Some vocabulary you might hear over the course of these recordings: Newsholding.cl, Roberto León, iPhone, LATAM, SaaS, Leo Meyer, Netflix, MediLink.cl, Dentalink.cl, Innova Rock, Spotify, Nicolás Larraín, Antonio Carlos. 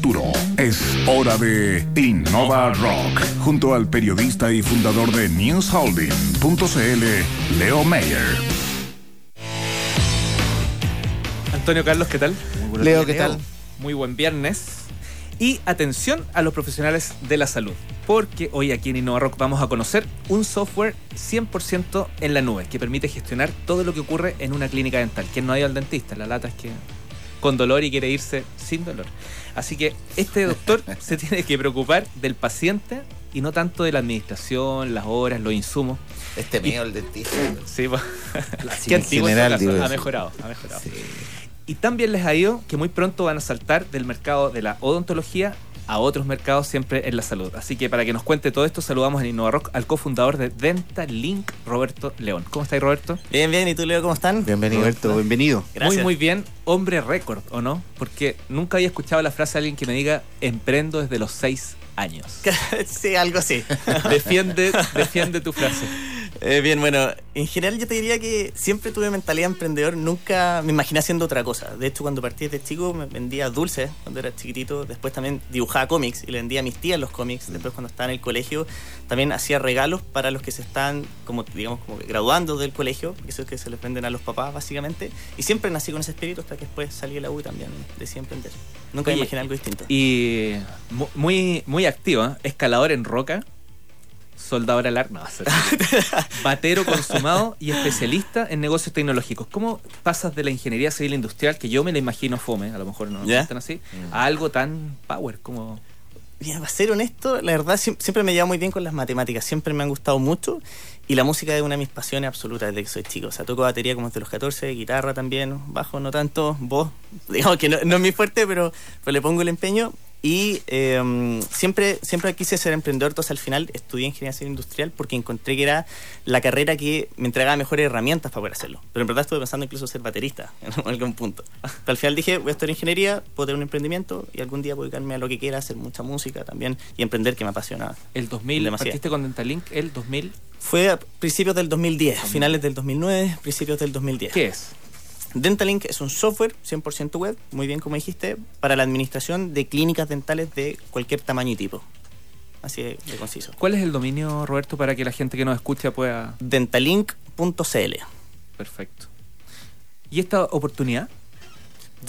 futuro. Es hora de Innova Rock, junto al periodista y fundador de Newsholding.cl, Leo Meyer. Antonio Carlos, ¿qué tal? Leo, ¿qué tal? Muy buen viernes. Y atención a los profesionales de la salud, porque hoy aquí en Innova Rock vamos a conocer un software 100% en la nube que permite gestionar todo lo que ocurre en una clínica dental. Quien no ha ido al dentista, la lata es que con dolor y quiere irse sin dolor. Así que este doctor se tiene que preocupar del paciente y no tanto de la administración, las horas, los insumos. Este mío, el dentista. Sí, pues. Qué antiguo en general, digo, ha mejorado. Sí. Y también les ha ido que muy pronto van a saltar del mercado de la odontología a otros mercados, siempre en la salud. Así que para que nos cuente todo esto, saludamos en Innova Rock al cofundador de Dentalink, Roberto León. ¿Cómo estáis, Roberto? Bien, bien. ¿Y tú, Leo, cómo están? Bienvenido, Roberto. Bienvenido. Gracias. Muy, muy bien. Hombre récord, ¿o no? Porque nunca había escuchado la frase de alguien que me diga, emprendo desde los 6 años. Sí, algo así. Defiende tu frase. Bien, bueno, en general yo te diría que siempre tuve mentalidad emprendedor, nunca me imaginé haciendo otra cosa. De hecho, cuando partí de chico me vendía dulces cuando era chiquitito, después también dibujaba cómics y le vendía a mis tías los cómics. Después, cuando estaba en el colegio, también hacía regalos para los que se están, como graduando del colegio, eso es que se les venden a los papás, básicamente. Y siempre nací con ese espíritu hasta que después salí de la U y también decidí emprender. Nunca me imaginé algo distinto. Y muy, muy activa, escalador en roca, soldador alarma, batero consumado y especialista en negocios tecnológicos. ¿Cómo pasas de la ingeniería civil industrial, que yo me la imagino fome, a lo mejor no me gustan así, a algo tan power como...? Mira, para ser honesto, la verdad siempre me he llevado muy bien con las matemáticas, siempre me han gustado mucho, y la música es una de mis pasiones absolutas desde que soy chico. O sea, toco batería como desde los 14, guitarra también, bajo no tanto, voz, digamos que no es mi fuerte, pero le pongo el empeño. Y siempre quise ser emprendedor, entonces al final estudié ingeniería civil industrial porque encontré que era la carrera que me entregaba mejores herramientas para poder hacerlo. Pero en verdad estuve pensando incluso ser baterista en algún punto. Pero al final dije, voy a estudiar ingeniería, puedo tener un emprendimiento y algún día puedo dedicarme a lo que quiera, hacer mucha música también y emprender, que me apasiona. ¿El 2000 demasiado. Partiste con Dentalink el 2000? Fue a principios del 2010, finales del 2009, principios del 2010. ¿Qué es? Dentalink es un software 100% web, muy bien como dijiste, para la administración de clínicas dentales de cualquier tamaño y tipo. Así de conciso. ¿Cuál es el dominio, Roberto, para que la gente que nos escucha pueda...? Dentalink.cl. Perfecto. ¿Y esta oportunidad?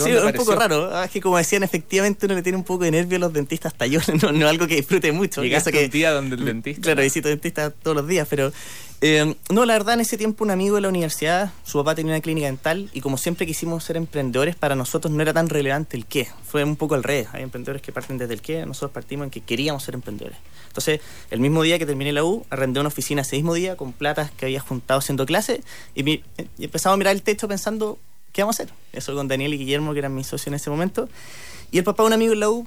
Sí, es un poco raro. Es que, como decían, efectivamente uno le tiene un poco de nervio a los dentistas tallones. No es algo que disfrute mucho. Llegaste un día donde el dentista... Claro, visito dentistas todos los días, pero... No, la verdad, en ese tiempo un amigo de la universidad, su papá tenía una clínica dental y como siempre quisimos ser emprendedores, para nosotros no era tan relevante el qué. Fue un poco al revés. Hay emprendedores que parten desde el qué, nosotros partimos en que queríamos ser emprendedores. Entonces, el mismo día que terminé la U, arrendé una oficina ese mismo día con platas que había juntado haciendo clases y empezamos a mirar el techo pensando... ¿Qué vamos a hacer? Eso con Daniel y Guillermo, que eran mis socios en ese momento. Y el papá de un amigo en la U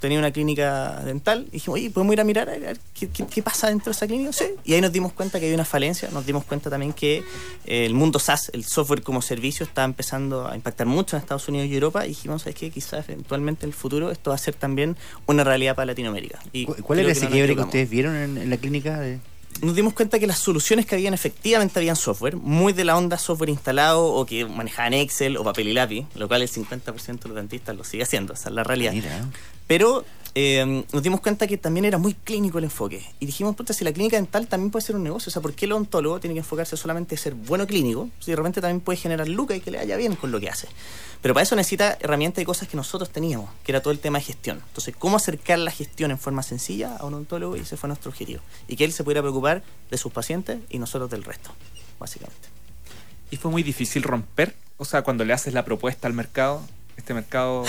tenía una clínica dental. Y dijimos, oye, ¿podemos ir a mirar a ver qué pasa dentro de esa clínica? Sí. Y ahí nos dimos cuenta que había una falencia. Nos dimos cuenta también que el mundo SaaS, el software como servicio, estaba empezando a impactar mucho en Estados Unidos y Europa. Y dijimos, ¿sabes qué? Quizás eventualmente en el futuro esto va a ser también una realidad para Latinoamérica. Y ¿cuál era ese quiebre que ustedes vieron en la clínica de...? Nos dimos cuenta que las soluciones que habían, efectivamente habían software, muy de la onda software instalado o que manejaban Excel o papel y lápiz, lo cual el 50% de los dentistas lo sigue haciendo, esa es la realidad. Mira. Pero nos dimos cuenta que también era muy clínico el enfoque. Y dijimos, puta, si la clínica dental también puede ser un negocio, o sea, ¿por qué el odontólogo tiene que enfocarse solamente en ser bueno clínico? Si de repente también puede generar lucas y que le vaya bien con lo que hace. Pero para eso necesita herramientas y cosas que nosotros teníamos, que era todo el tema de gestión. Entonces, ¿cómo acercar la gestión en forma sencilla a un odontólogo? Y ese fue nuestro objetivo. Y que él se pudiera preocupar de sus pacientes y nosotros del resto, básicamente. ¿Y fue muy difícil romper? O sea, cuando le haces la propuesta al mercado... Este mercado,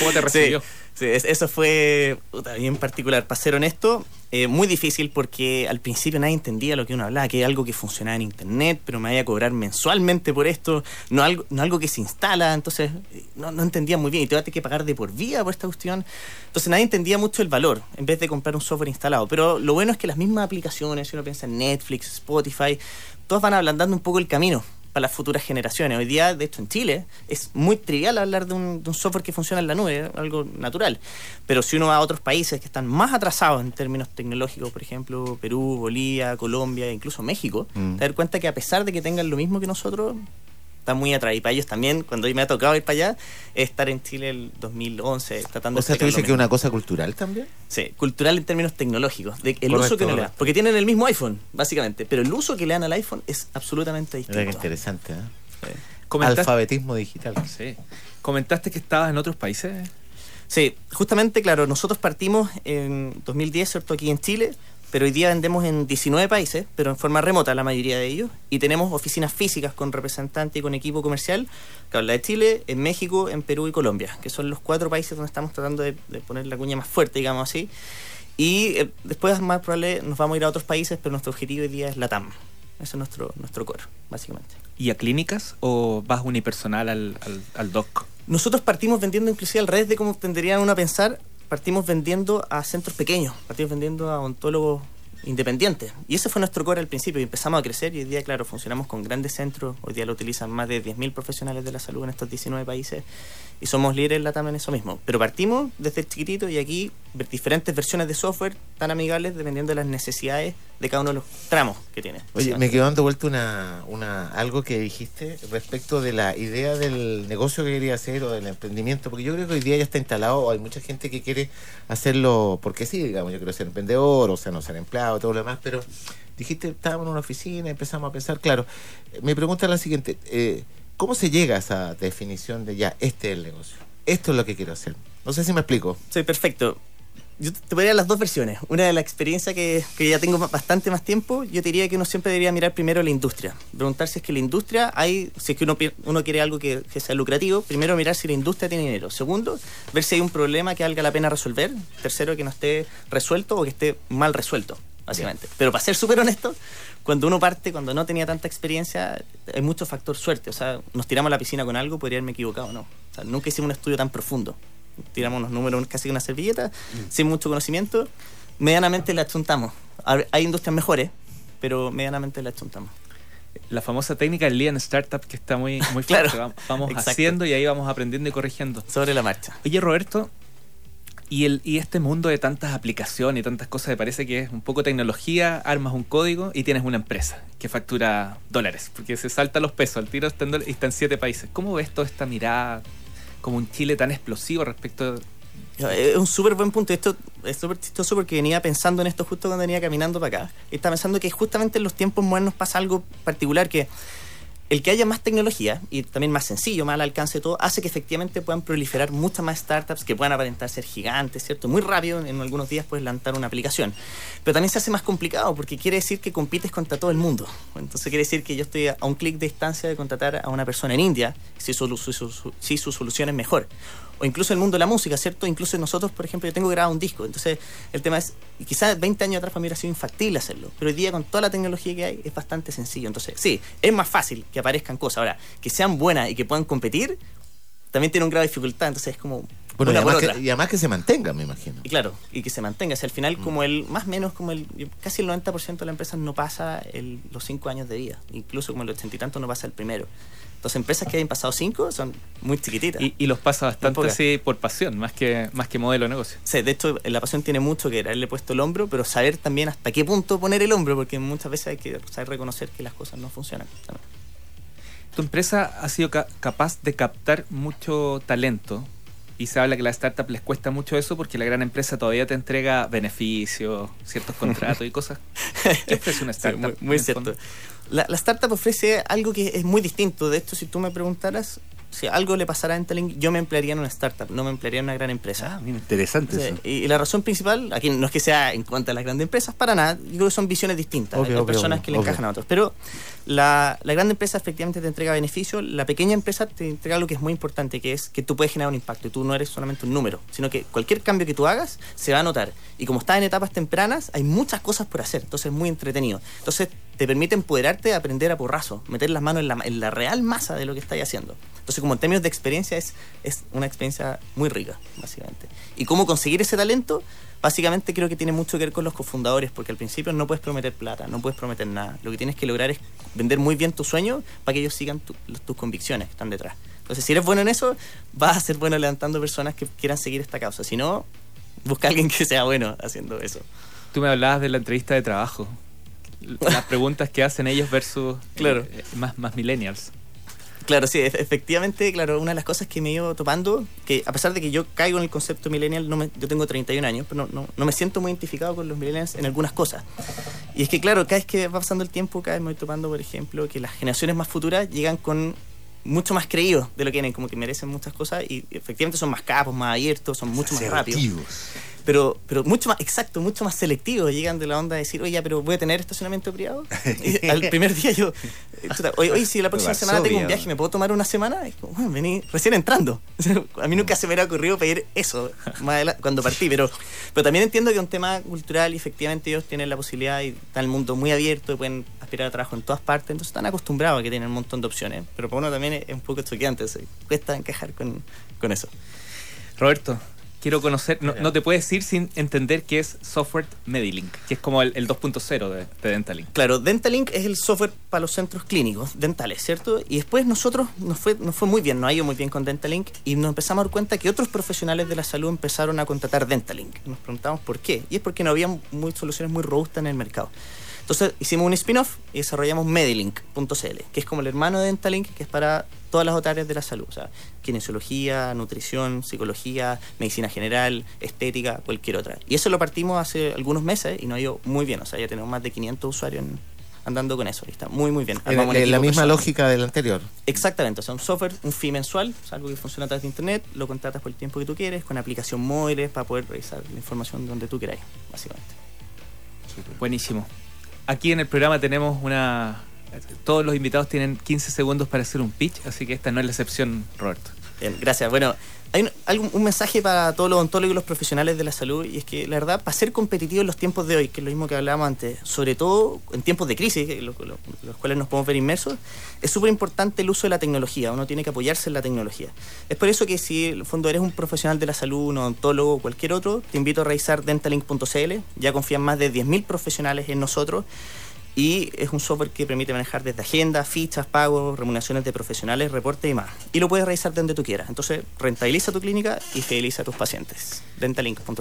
¿cómo te recibió? Sí, eso fue bien particular. Para ser honesto, muy difícil porque al principio nadie entendía lo que uno hablaba, que era algo que funcionaba en internet, pero me iba a cobrar mensualmente por esto, no algo que se instala, entonces no entendía muy bien y te vas a tener que pagar de por vida por esta cuestión. Entonces nadie entendía mucho el valor en vez de comprar un software instalado. Pero lo bueno es que las mismas aplicaciones, si uno piensa en Netflix, Spotify, todas van ablandando un poco el camino para las futuras generaciones. Hoy día, de hecho, en Chile es muy trivial hablar de un software que funciona en la nube, es algo natural. Pero si uno va a otros países que están más atrasados en términos tecnológicos, por ejemplo, Perú, Bolivia, Colombia, incluso México, te das cuenta que a pesar de que tengan lo mismo que nosotros, está muy atrás. Y para ellos también, cuando me ha tocado ir para allá, estar en Chile el 2011 tratando. O sea, tú dices que es una cosa cultural también. Sí, cultural en términos tecnológicos, de el uso que no le dan, porque tienen el mismo iPhone básicamente, pero el uso que le dan al iPhone es absolutamente distinto. Qué interesante, ¿eh? Alfabetismo digital. Sí. Comentaste que estabas en otros países. Sí, justamente, claro, nosotros partimos en 2010, ¿cierto?, aquí en Chile, pero hoy día vendemos en 19 países, pero en forma remota la mayoría de ellos, y tenemos oficinas físicas con representante y con equipo comercial, que habla de Chile, en México, en Perú y Colombia, que son los 4 países donde estamos tratando de poner la cuña más fuerte, digamos así, y después más probable nos vamos a ir a otros países, pero nuestro objetivo hoy día es LATAM. Eso es nuestro core, básicamente. ¿Y a clínicas o vas unipersonal al doc? Nosotros partimos vendiendo, inclusive al revés de cómo tenderían uno a pensar, partimos vendiendo a centros pequeños, partimos vendiendo a odontólogos independientes. Y ese fue nuestro core al principio, y empezamos a crecer, y hoy día, claro, funcionamos con grandes centros. Hoy día lo utilizan más de 10.000 profesionales de la salud en estos 19 países, y somos líderes en LATAM en eso mismo. Pero partimos desde chiquitito, y aquí diferentes versiones de software tan amigables dependiendo de las necesidades de cada uno de los tramos que tiene. Oye, me quedó dando vuelta algo que dijiste respecto de la idea del negocio que quería hacer o del emprendimiento, porque yo creo que hoy día ya está instalado, o hay mucha gente que quiere hacerlo porque sí, digamos, yo quiero ser emprendedor, o sea, no ser empleado, todo lo demás, pero dijiste, estábamos en una oficina, empezamos a pensar, claro. Mi pregunta es la siguiente, ¿cómo se llega a esa definición de ya, este es el negocio? Esto es lo que quiero hacer. No sé si me explico. Sí, perfecto. Yo te podría dar las dos versiones. Una de la experiencia que ya tengo bastante más tiempo, yo te diría que uno siempre debería mirar primero la industria. Preguntar si es que la industria hay, si es que uno quiere algo que sea lucrativo, primero mirar si la industria tiene dinero. Segundo, ver si hay un problema que valga la pena resolver. Tercero, que no esté resuelto o que esté mal resuelto, básicamente. Bien. Pero para ser súper honesto, cuando uno parte, cuando no tenía tanta experiencia, hay mucho factor suerte. O sea, nos tiramos a la piscina con algo, podría haberme equivocado, ¿no? O sea, nunca hicimos un estudio tan profundo. Tiramos unos números casi una servilleta, sin mucho conocimiento, medianamente la chuntamos. Hay industrias mejores, pero medianamente la chuntamos. La famosa técnica del Lean Startup, que está muy, muy claro, fuerte. Vamos exacto, haciendo, y ahí vamos aprendiendo y corrigiendo sobre la marcha. Oye, Roberto, y este mundo de tantas aplicaciones y tantas cosas, me parece que es un poco tecnología, armas un código y tienes una empresa que factura dólares, porque se salta los pesos, al tiro está en dólares y está en 7 países. ¿Cómo ves toda esta mirada como un Chile tan explosivo respecto a... Es un súper buen punto. Esto es súper chistoso porque venía pensando en esto justo cuando venía caminando para acá. Estaba pensando que justamente en los tiempos modernos pasa algo particular, que el que haya más tecnología y también más sencillo, más al alcance de todo, hace que efectivamente puedan proliferar muchas más startups que puedan aparentar ser gigantes, ¿cierto? Muy rápido, en algunos días puedes lanzar una aplicación. Pero también se hace más complicado porque quiere decir que compites contra todo el mundo. Entonces quiere decir que yo estoy a un clic de distancia de contratar a una persona en India si su solución es mejor. O incluso el mundo de la música, ¿cierto? Incluso nosotros, por ejemplo, yo tengo grabado un disco. Entonces, el tema es, quizás 20 años atrás para mí hubiera sido infactible hacerlo. Pero hoy día, con toda la tecnología que hay, es bastante sencillo. Entonces, sí, es más fácil que aparezcan cosas. Ahora, que sean buenas y que puedan competir, también tiene un grado de dificultad. Entonces, es como... Bueno, y además que se mantenga, me imagino. Y claro, y que se mantenga. O sea, al final, como el más o menos, como el casi el 90% de las empresas no pasa los 5 años de vida. Incluso como el 80 y tanto no pasa el primero. Entonces, empresas que hayan pasado 5 son muy chiquititas. Y los pasa bastante así por pasión, más que modelo de negocio. Sí, de hecho, la pasión tiene mucho que ver. Haberle puesto el hombro, pero saber también hasta qué punto poner el hombro, porque muchas veces hay que saber reconocer que las cosas no funcionan también. Tu empresa ha sido capaz de captar mucho talento. Y se habla que a las startups les cuesta mucho eso porque la gran empresa todavía te entrega beneficios, ciertos contratos y cosas. ¿Qué ofrece una startup? Sí, muy cierto. La startup ofrece algo que es muy distinto. De hecho, si tú me preguntaras si algo le pasará a Dentalink, yo me emplearía en una startup, no me emplearía en una gran empresa. Ah, bien interesante, sí, eso. Y la razón principal, aquí no es que sea en cuanto a las grandes empresas, para nada. Yo creo que son visiones distintas. Hay personas que le encajan a otros. Pero la gran empresa efectivamente te entrega beneficio. La pequeña empresa te entrega algo que es muy importante, que es que tú puedes generar un impacto. Y tú no eres solamente un número, sino que cualquier cambio que tú hagas se va a notar. Y como estás en etapas tempranas, hay muchas cosas por hacer. Entonces es muy entretenido. Entonces te permite empoderarte, aprender a porrazo, meter las manos en la real masa de lo que estás haciendo. Entonces, como en términos de experiencia, es una experiencia muy rica, básicamente. Y cómo conseguir ese talento, básicamente creo que tiene mucho que ver con los cofundadores, porque al principio no puedes prometer plata, no puedes prometer nada. Lo que tienes que lograr es vender muy bien tu sueño para que ellos sigan tus convicciones que están detrás. Entonces, si eres bueno en eso, vas a ser bueno levantando personas que quieran seguir esta causa. Si no, busca a alguien que sea bueno haciendo eso. Tú me hablabas de la entrevista de trabajo. Las preguntas que hacen ellos versus más millennials. Claro, sí, efectivamente, claro, una de las cosas que me he ido topando, que a pesar de que yo caigo en el concepto millennial, yo tengo 31 años, pero no me siento muy identificado con los millennials en algunas cosas. Y es que, claro, cada vez que va pasando el tiempo, cada vez me voy topando, por ejemplo, que las generaciones más futuras llegan con mucho más creídos de lo que tienen, como que merecen muchas cosas y efectivamente son más capos, más abiertos, son mucho más rápidos. Pero mucho más, exacto, mucho más selectivos. Llegan de la onda a decir, oye, pero voy a tener estacionamiento privado. Y al primer día yo, hoy si la próxima semana tengo un viaje, ¿me puedo tomar una semana? Y como, bueno, vení recién entrando. A mí nunca se me hubiera ocurrido pedir eso más adelante, cuando partí, pero también entiendo que es un tema cultural y efectivamente ellos tienen la posibilidad y está el mundo muy abierto y pueden aspirar a trabajo en todas partes, entonces están acostumbrados a que tienen un montón de opciones, pero para uno también es un poco choqueante, cuesta encajar con eso. Roberto, quiero conocer, no te puedes ir sin entender qué es software MediLink, que es como el 2.0 de Dentalink. Claro, Dentalink es el software para los centros clínicos dentales, ¿cierto? Y después nosotros nos fue muy bien, nos ha ido muy bien con Dentalink y nos empezamos a dar cuenta que otros profesionales de la salud empezaron a contratar Dentalink. Nos preguntamos por qué, y es porque no había soluciones muy robustas en el mercado. Entonces hicimos un spin-off y desarrollamos MediLink.cl, que es como el hermano de Dentalink, que es para todas las otras áreas de la salud, o sea, kinesiología, nutrición, psicología, medicina general, estética, cualquier otra. Y eso lo partimos hace algunos meses y nos ha ido muy bien, o sea, ya tenemos más de 500 usuarios andando con eso, y está muy bien. La misma lógica del anterior. Exactamente, o sea, un software, un fee mensual, es algo que funciona a través de internet, lo contratas por el tiempo que tú quieres, con aplicación móviles para poder revisar la información donde tú queráis, básicamente. Super. Buenísimo. Aquí en el programa tenemos todos los invitados tienen 15 segundos para hacer un pitch, así que esta no es la excepción, Roberto. Bien, gracias. Bueno, hay un mensaje para todos los odontólogos y los profesionales de la salud, y es que la verdad, para ser competitivos en los tiempos de hoy, que es lo mismo que hablábamos antes, sobre todo en tiempos de crisis, los cuales nos podemos ver inmersos, es súper importante el uso de la tecnología. Uno tiene que apoyarse en la tecnología. Es por eso que si en el fondo eres un profesional de la salud, un odontólogo o cualquier otro, te invito a revisar dentalink.cl. Ya confían más de 10.000 profesionales en nosotros. Y es un software que permite manejar desde agendas, fichas, pagos, remuneraciones de profesionales, reportes y más. Y lo puedes realizar donde tú quieras. Entonces, rentabiliza tu clínica y fideliza a tus pacientes. Dentalink.cl.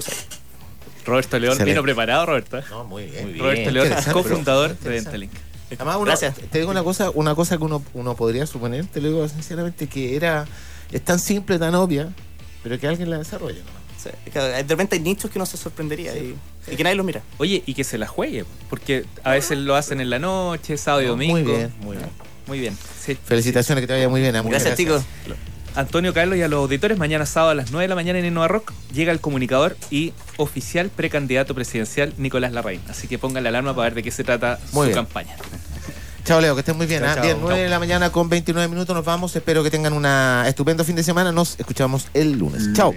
Roberto León, ¿vino preparado, Roberto? No, muy bien. Roberto León, cofundador de Dentalink. Además, gracias. Te digo una cosa que uno podría suponer, te lo digo sinceramente, que es tan simple, tan obvia, pero que alguien la desarrolla, ¿no? Sí, de repente hay nichos que uno se sorprendería y que nadie los mira. Oye, y que se la juegue, porque a veces lo hacen en la noche, sábado y domingo. Muy bien. Sí. Felicitaciones, que te vaya muy bien. Gracias, chicos. Antonio, Carlos y a los auditores, mañana sábado a las 9 de la mañana en Innova Rock llega el comunicador y oficial precandidato presidencial Nicolás Larraín. Así que pongan la alarma para ver de qué se trata campaña. Chao, Leo, que estén muy bien. Chao, 9 de la mañana con 29 minutos nos vamos. Espero que tengan un estupendo fin de semana. Nos escuchamos el lunes. Chao.